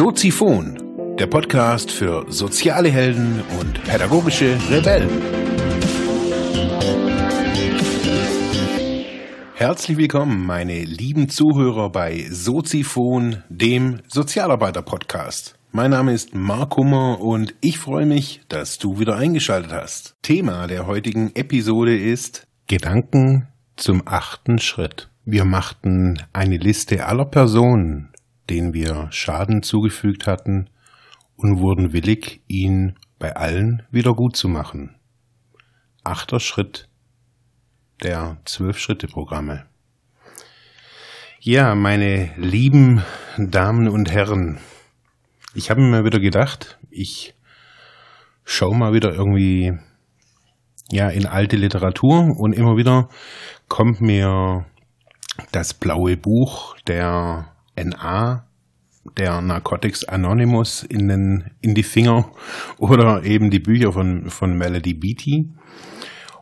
Soziphon, der Podcast für soziale Helden und pädagogische Rebellen. Herzlich willkommen, meine lieben Zuhörer, bei Soziphon, dem Sozialarbeiter-Podcast. Mein Name ist Marc Hummer und ich freue mich, dass du wieder eingeschaltet hast. Thema der heutigen Episode ist Gedanken zum 8. Schritt. Wir machten eine Liste aller Personen, denen wir Schaden zugefügt hatten, und wurden willig, ihn bei allen wieder gut zu machen. 8. Schritt der 12-Schritte-Programme. Ja, meine lieben Damen und Herren, ich habe mir mal wieder gedacht, ich schaue mal wieder irgendwie in alte Literatur, und immer wieder kommt mir das blaue Buch der NA, der Narcotics Anonymous, in die Finger, oder eben die Bücher von Melody Beattie.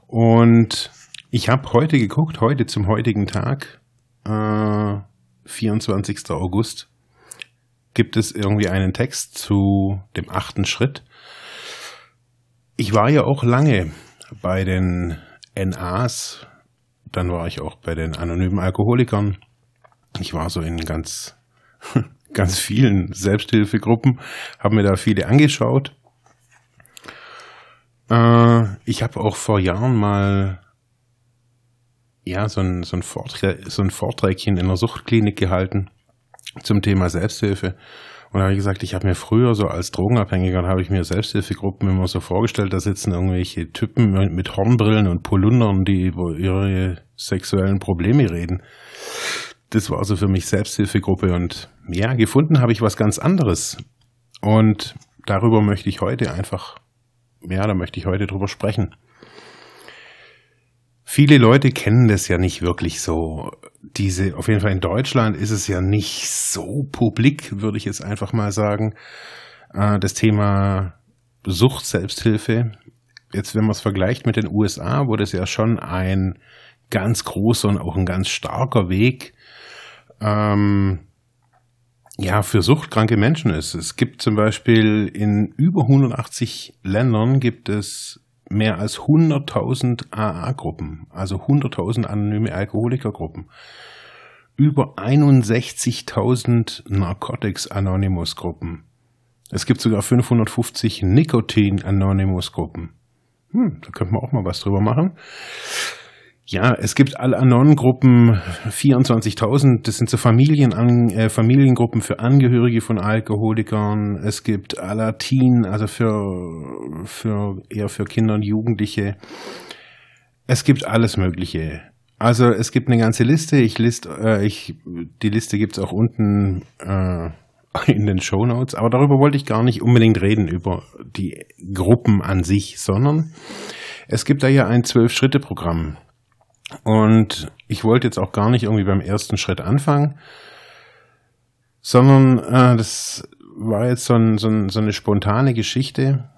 Und ich habe heute geguckt, zum heutigen Tag, 24. August, gibt es irgendwie einen Text zu dem 8. Schritt. Ich war ja auch lange bei den NAs, dann war ich auch bei den anonymen Alkoholikern. Ich war so in ganz vielen Selbsthilfegruppen, habe mir da viele angeschaut. Ich habe auch vor Jahren mal so ein Vorträgchen in der Suchtklinik gehalten zum Thema Selbsthilfe. Und da habe ich gesagt, ich habe mir früher so als Drogenabhängiger, habe ich mir Selbsthilfegruppen immer so vorgestellt, da sitzen irgendwelche Typen mit Hornbrillen und Polundern, die über ihre sexuellen Probleme reden. Das war also für mich Selbsthilfegruppe, und ja, gefunden habe ich was ganz anderes. Und darüber möchte ich heute drüber sprechen. Viele Leute kennen das ja nicht wirklich so. Auf jeden Fall in Deutschland ist es ja nicht so publik, würde ich jetzt einfach mal sagen. Das Thema Sucht, Selbsthilfe. Jetzt, wenn man es vergleicht mit den USA, wo das ja schon ein ganz großer und auch ein ganz starker Weg für suchtkranke Menschen ist. Es gibt zum Beispiel in über 180 Ländern gibt es mehr als 100.000 AA-Gruppen, also 100.000 anonyme Alkoholikergruppen, über 61.000 Narcotics Anonymous-Gruppen. Es gibt sogar 550 Nikotin Anonymous-Gruppen. Da könnte man auch mal was drüber machen. Ja, es gibt Al-Anon-Gruppen, 24.000, das sind so Familiengruppen für Angehörige von Alkoholikern. Es gibt Al-Ateen, also eher für Kinder und Jugendliche. Es gibt alles Mögliche. Also es gibt eine ganze Liste. Die Liste gibt's auch unten in den Shownotes. Aber darüber wollte ich gar nicht unbedingt reden, über die Gruppen an sich, sondern es gibt da ja ein 12-Schritte-Programm. Und ich wollte jetzt auch gar nicht irgendwie beim ersten Schritt anfangen, sondern das war jetzt so eine spontane Geschichte.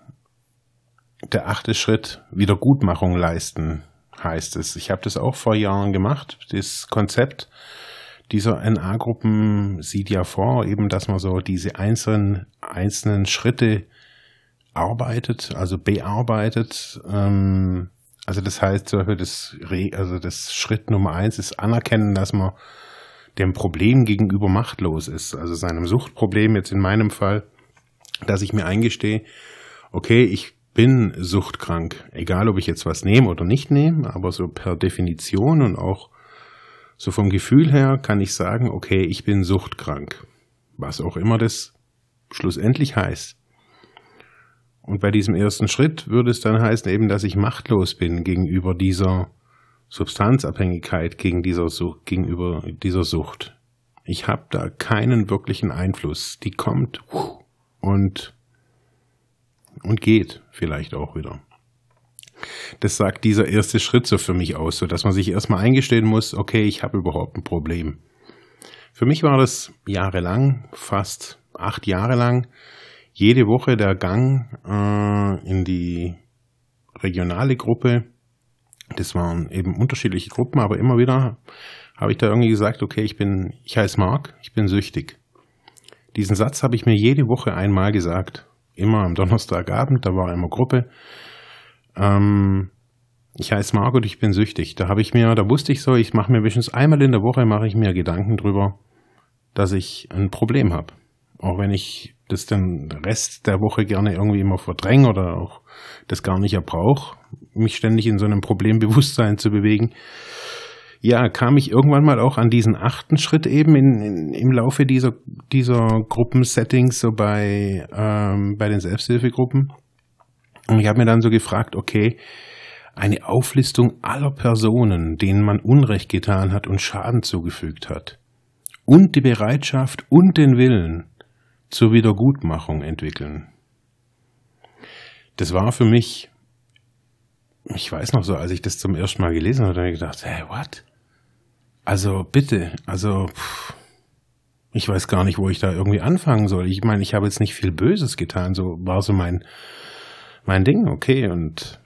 Der 8. Schritt, Wiedergutmachung leisten, heißt es. Ich habe das auch vor Jahren gemacht. Das Konzept dieser NA-Gruppen sieht ja vor, eben, dass man so diese einzelnen Schritte arbeitet, also bearbeitet. Also das heißt, das Schritt Nummer 1 ist anerkennen, dass man dem Problem gegenüber machtlos ist. Also seinem Suchtproblem, jetzt in meinem Fall, dass ich mir eingestehe, okay, ich bin suchtkrank. Egal, ob ich jetzt was nehme oder nicht nehme, aber so per Definition und auch so vom Gefühl her kann ich sagen, okay, ich bin suchtkrank. Was auch immer das schlussendlich heißt. Und bei diesem ersten Schritt würde es dann heißen eben, dass ich machtlos bin gegenüber dieser Substanzabhängigkeit, gegenüber dieser Sucht. Ich habe da keinen wirklichen Einfluss. Die kommt und geht vielleicht auch wieder. Das sagt dieser erste Schritt so für mich aus, so dass man sich erstmal eingestehen muss, okay, ich habe überhaupt ein Problem. Für mich war das jahrelang, fast 8 Jahre lang, jede Woche der Gang in die regionale Gruppe. Das waren eben unterschiedliche Gruppen, aber immer wieder habe ich da irgendwie gesagt, okay, ich heiße Marc, ich bin süchtig. Diesen Satz habe ich mir jede Woche einmal gesagt. Immer am Donnerstagabend, da war immer Gruppe. Ich heiße Marc und ich bin süchtig. Da wusste ich so, ich mache mir wenigstens einmal in der Woche Gedanken drüber, dass ich ein Problem habe. Auch wenn ich das den Rest der Woche gerne irgendwie immer verdränge oder auch das gar nicht brauche, mich ständig in so einem Problembewusstsein zu bewegen. Ja, kam ich irgendwann mal auch an diesen 8. Schritt eben im Laufe dieser Gruppensettings, so bei den Selbsthilfegruppen. Und ich habe mir dann so gefragt, okay, eine Auflistung aller Personen, denen man Unrecht getan hat und Schaden zugefügt hat und die Bereitschaft und den Willen zur Wiedergutmachung entwickeln. Das war für mich, ich weiß noch so, als ich das zum ersten Mal gelesen habe, habe ich gedacht, hey, what? Also bitte, ich weiß gar nicht, wo ich da irgendwie anfangen soll. Ich meine, ich habe jetzt nicht viel Böses getan, so war so mein Ding, okay, und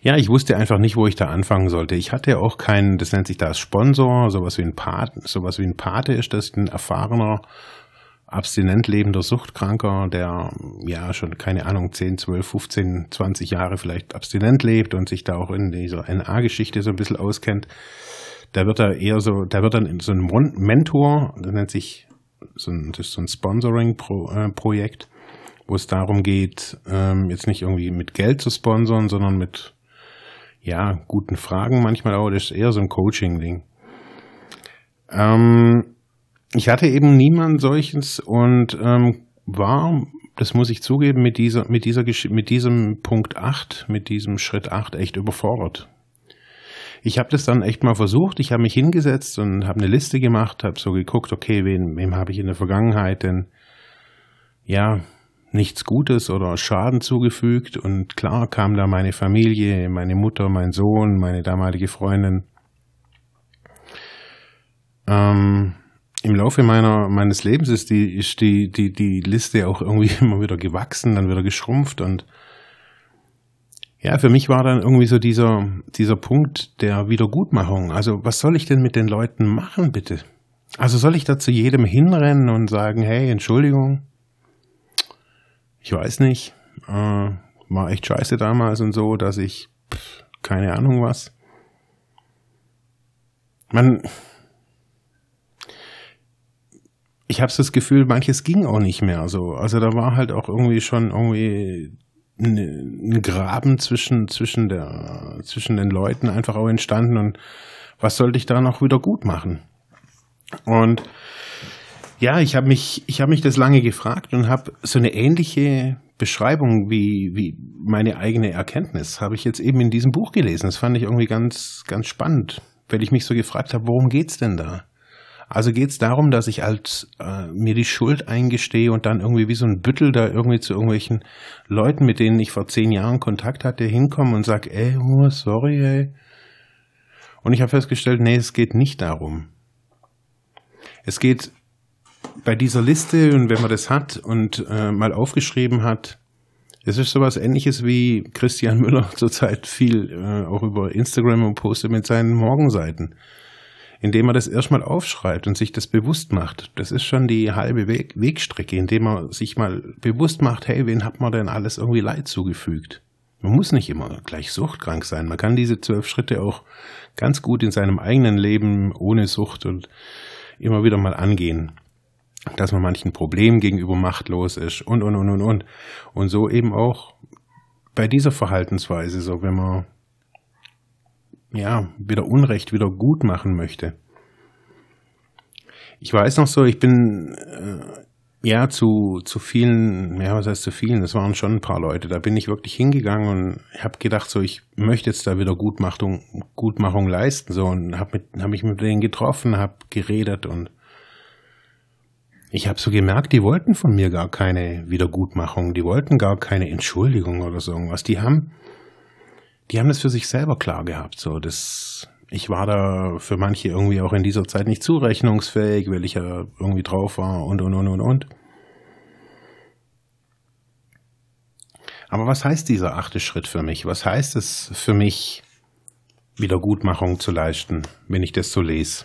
ja, ich wusste einfach nicht, wo ich da anfangen sollte. Ich hatte ja auch keinen, das nennt sich da Sponsor, sowas wie ein Pate ist das, ein erfahrener, abstinent lebender Suchtkranker, der ja schon, keine Ahnung, 10, 12, 15, 20 Jahre vielleicht abstinent lebt und sich da auch in dieser NA-Geschichte so ein bisschen auskennt. Da wird dann so ein Mentor, das nennt sich das ist so ein Sponsoring-Projekt, wo es darum geht, jetzt nicht irgendwie mit Geld zu sponsern, sondern mit, ja, guten Fragen manchmal auch. Das ist eher so ein Coaching-Ding. Ich hatte eben niemand solches und war, das muss ich zugeben, mit diesem Punkt 8, mit diesem Schritt 8 echt überfordert. Ich habe das dann echt mal versucht. Ich habe mich hingesetzt und habe eine Liste gemacht, habe so geguckt, okay, wem habe ich in der Vergangenheit denn, ja, nichts Gutes oder Schaden zugefügt, und klar kam da meine Familie, meine Mutter, mein Sohn, meine damalige Freundin. Im Laufe meines Lebens ist die Liste auch irgendwie immer wieder gewachsen, dann wieder geschrumpft, und ja, für mich war dann irgendwie so dieser Punkt der Wiedergutmachung. Also was soll ich denn mit den Leuten machen, bitte? Also soll ich da zu jedem hinrennen und sagen, hey, Entschuldigung, ich weiß nicht, war echt scheiße damals und so, dass ich, keine Ahnung was. Ich habe das Gefühl, manches ging auch nicht mehr so. Also da war halt auch irgendwie schon ein Graben zwischen den Leuten einfach auch entstanden, und was sollte ich da noch wieder gut machen? Und ja, ich habe mich das lange gefragt und habe so eine ähnliche Beschreibung wie meine eigene Erkenntnis habe ich jetzt eben in diesem Buch gelesen. Das fand ich irgendwie ganz, ganz spannend, weil ich mich so gefragt habe, worum geht's denn da? Also geht's darum, dass ich als mir die Schuld eingestehe und dann irgendwie wie so ein Büttel da irgendwie zu irgendwelchen Leuten, mit denen ich vor 10 Jahren Kontakt hatte, hinkomme und sag, sorry, ey. Und ich habe festgestellt, nee, es geht nicht darum. Es geht bei dieser Liste, und wenn man das hat und mal aufgeschrieben hat, es ist sowas Ähnliches wie Christian Müller zurzeit viel auch über Instagram postet mit seinen Morgenseiten, indem man das erstmal aufschreibt und sich das bewusst macht. Das ist schon die halbe Wegstrecke, indem man sich mal bewusst macht, hey, wen hat man denn alles irgendwie Leid zugefügt? Man muss nicht immer gleich suchtkrank sein. Man kann diese 12 Schritte auch ganz gut in seinem eigenen Leben ohne Sucht und immer wieder mal angehen, dass man manchen Problemen gegenüber machtlos ist und. Und so eben auch bei dieser Verhaltensweise, so wenn man ja wieder Unrecht wieder gut machen möchte. Ich weiß noch so, ich bin ja zu vielen, das waren schon ein paar Leute, da bin ich wirklich hingegangen und habe gedacht so, ich möchte jetzt da wieder Gutmachung leisten, so, und habe mich mit denen getroffen, habe geredet, und ich habe so gemerkt, die wollten von mir gar keine Wiedergutmachung, die wollten gar keine Entschuldigung oder so irgendwas. Die haben das für sich selber klar gehabt. So, ich war da für manche irgendwie auch in dieser Zeit nicht zurechnungsfähig, weil ich ja irgendwie drauf war und. Aber was heißt dieser 8. Schritt für mich? Was heißt es für mich, Wiedergutmachung zu leisten, wenn ich das so lese?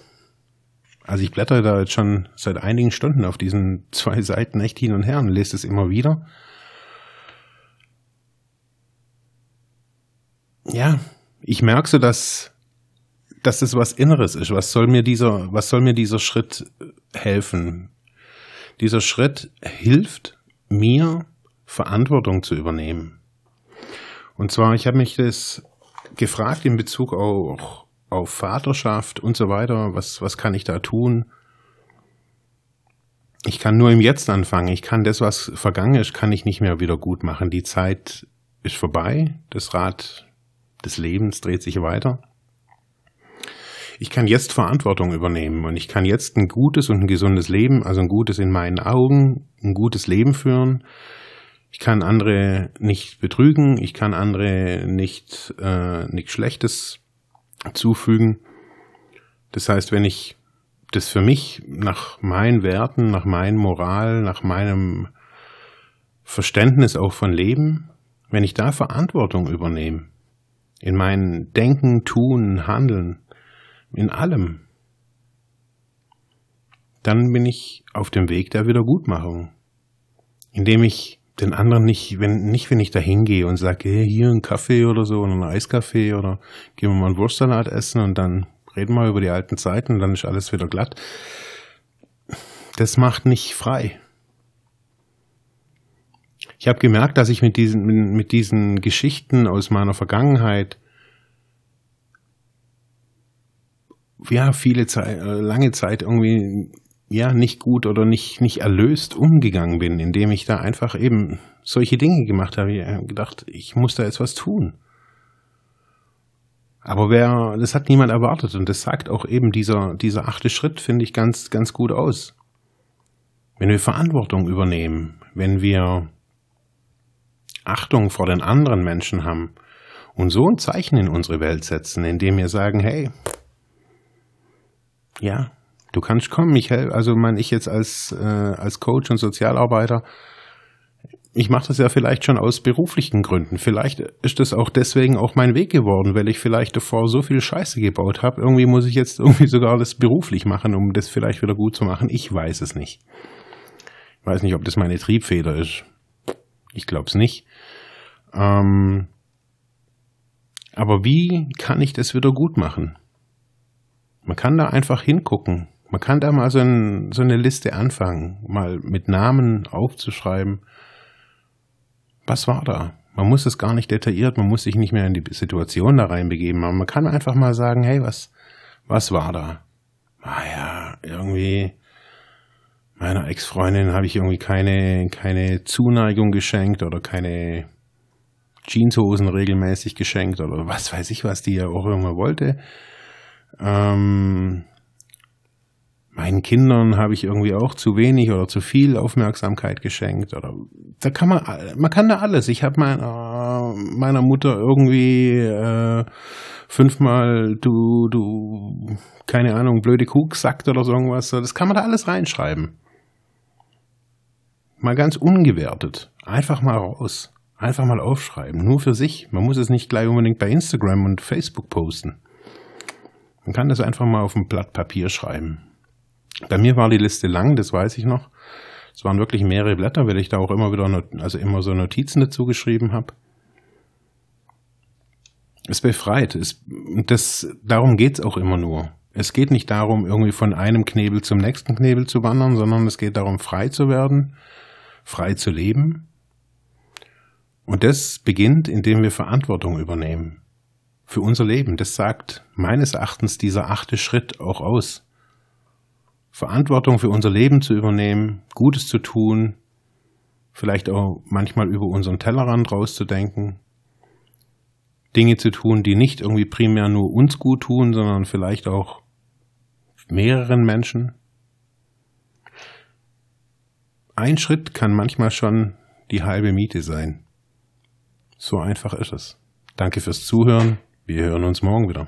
Also ich blättere da jetzt schon seit einigen Stunden auf diesen 2 Seiten echt hin und her und lese es immer wieder. Ja, ich merke so, dass das was Inneres ist. Was soll mir dieser Schritt helfen? Dieser Schritt hilft mir, Verantwortung zu übernehmen. Und zwar, ich habe mich das gefragt in Bezug auch auf Vaterschaft und so weiter. Was kann ich da tun? Ich kann nur im Jetzt anfangen. Ich kann das, was vergangen ist, kann ich nicht mehr wieder gut machen. Die Zeit ist vorbei. Das Rad des Lebens dreht sich weiter. Ich kann jetzt Verantwortung übernehmen und ich kann jetzt ein gutes und ein gesundes Leben, also ein gutes in meinen Augen, ein gutes Leben führen. Ich kann andere nicht betrügen, ich kann andere nicht Schlechtes zufügen. Das heißt, wenn ich das für mich nach meinen Werten, nach meinem Moral, nach meinem Verständnis auch von Leben, wenn ich da Verantwortung übernehme, in meinem Denken, Tun, Handeln, in allem, dann bin ich auf dem Weg der Wiedergutmachung, indem ich den anderen wenn ich da hingehe und sage, hey, hier einen Kaffee oder so oder einen Eiskaffee oder gehen wir mal einen Wurstsalat essen und dann reden wir über die alten Zeiten und dann ist alles wieder glatt. Das macht nicht frei. Ich habe gemerkt, dass ich mit diesen Geschichten aus meiner Vergangenheit lange Zeit irgendwie nicht gut oder nicht erlöst umgegangen bin, indem ich da einfach eben solche Dinge gemacht habe. Ich habe gedacht, ich muss da jetzt was tun. Aber das hat niemand erwartet und das sagt auch eben dieser 8. Schritt, finde ich, ganz, ganz gut aus. Wenn wir Verantwortung übernehmen, wenn wir Achtung vor den anderen Menschen haben und so ein Zeichen in unsere Welt setzen, indem wir sagen, hey, ja, du kannst kommen, ich helfe. Also meine ich jetzt als Coach und Sozialarbeiter, ich mache das ja vielleicht schon aus beruflichen Gründen. Vielleicht ist das auch deswegen auch mein Weg geworden, weil ich vielleicht davor so viel Scheiße gebaut habe. Irgendwie muss ich jetzt sogar das beruflich machen, um das vielleicht wieder gut zu machen. Ich weiß es nicht. Ich weiß nicht, ob das meine Triebfeder ist. Ich glaube es nicht. Aber wie kann ich das wieder gut machen? Man kann da einfach hingucken. Man kann da mal so eine Liste anfangen, mal mit Namen aufzuschreiben. Was war da? Man muss es gar nicht detailliert, man muss sich nicht mehr in die Situation da reinbegeben, aber man kann einfach mal sagen, hey, was war da? Naja, irgendwie meiner Ex-Freundin habe ich irgendwie keine Zuneigung geschenkt oder keine Jeanshosen regelmäßig geschenkt oder was weiß ich was, die ja auch immer wollte. Meinen Kindern habe ich irgendwie auch zu wenig oder zu viel Aufmerksamkeit geschenkt oder da kann man kann da alles. Ich habe meiner Mutter irgendwie 5-mal du keine Ahnung blöde Kuh gesagt oder so irgendwas. Das kann man da alles reinschreiben. Mal ganz ungewertet, einfach mal raus, einfach mal aufschreiben, nur für sich. Man muss es nicht gleich unbedingt bei Instagram und Facebook posten. Man kann das einfach mal auf ein Blatt Papier schreiben. Bei mir war die Liste lang, das weiß ich noch. Es waren wirklich mehrere Blätter, weil ich da auch immer wieder, also immer so Notizen dazu geschrieben habe. Es befreit. Darum geht's auch immer nur. Es geht nicht darum, irgendwie von einem Knebel zum nächsten Knebel zu wandern, sondern es geht darum, frei zu werden, frei zu leben. Und das beginnt, indem wir Verantwortung übernehmen. Für unser Leben, das sagt meines Erachtens dieser 8. Schritt auch aus. Verantwortung für unser Leben zu übernehmen, Gutes zu tun, vielleicht auch manchmal über unseren Tellerrand rauszudenken, Dinge zu tun, die nicht irgendwie primär nur uns gut tun, sondern vielleicht auch mehreren Menschen. Ein Schritt kann manchmal schon die halbe Miete sein. So einfach ist es. Danke fürs Zuhören. Wir hören uns morgen wieder.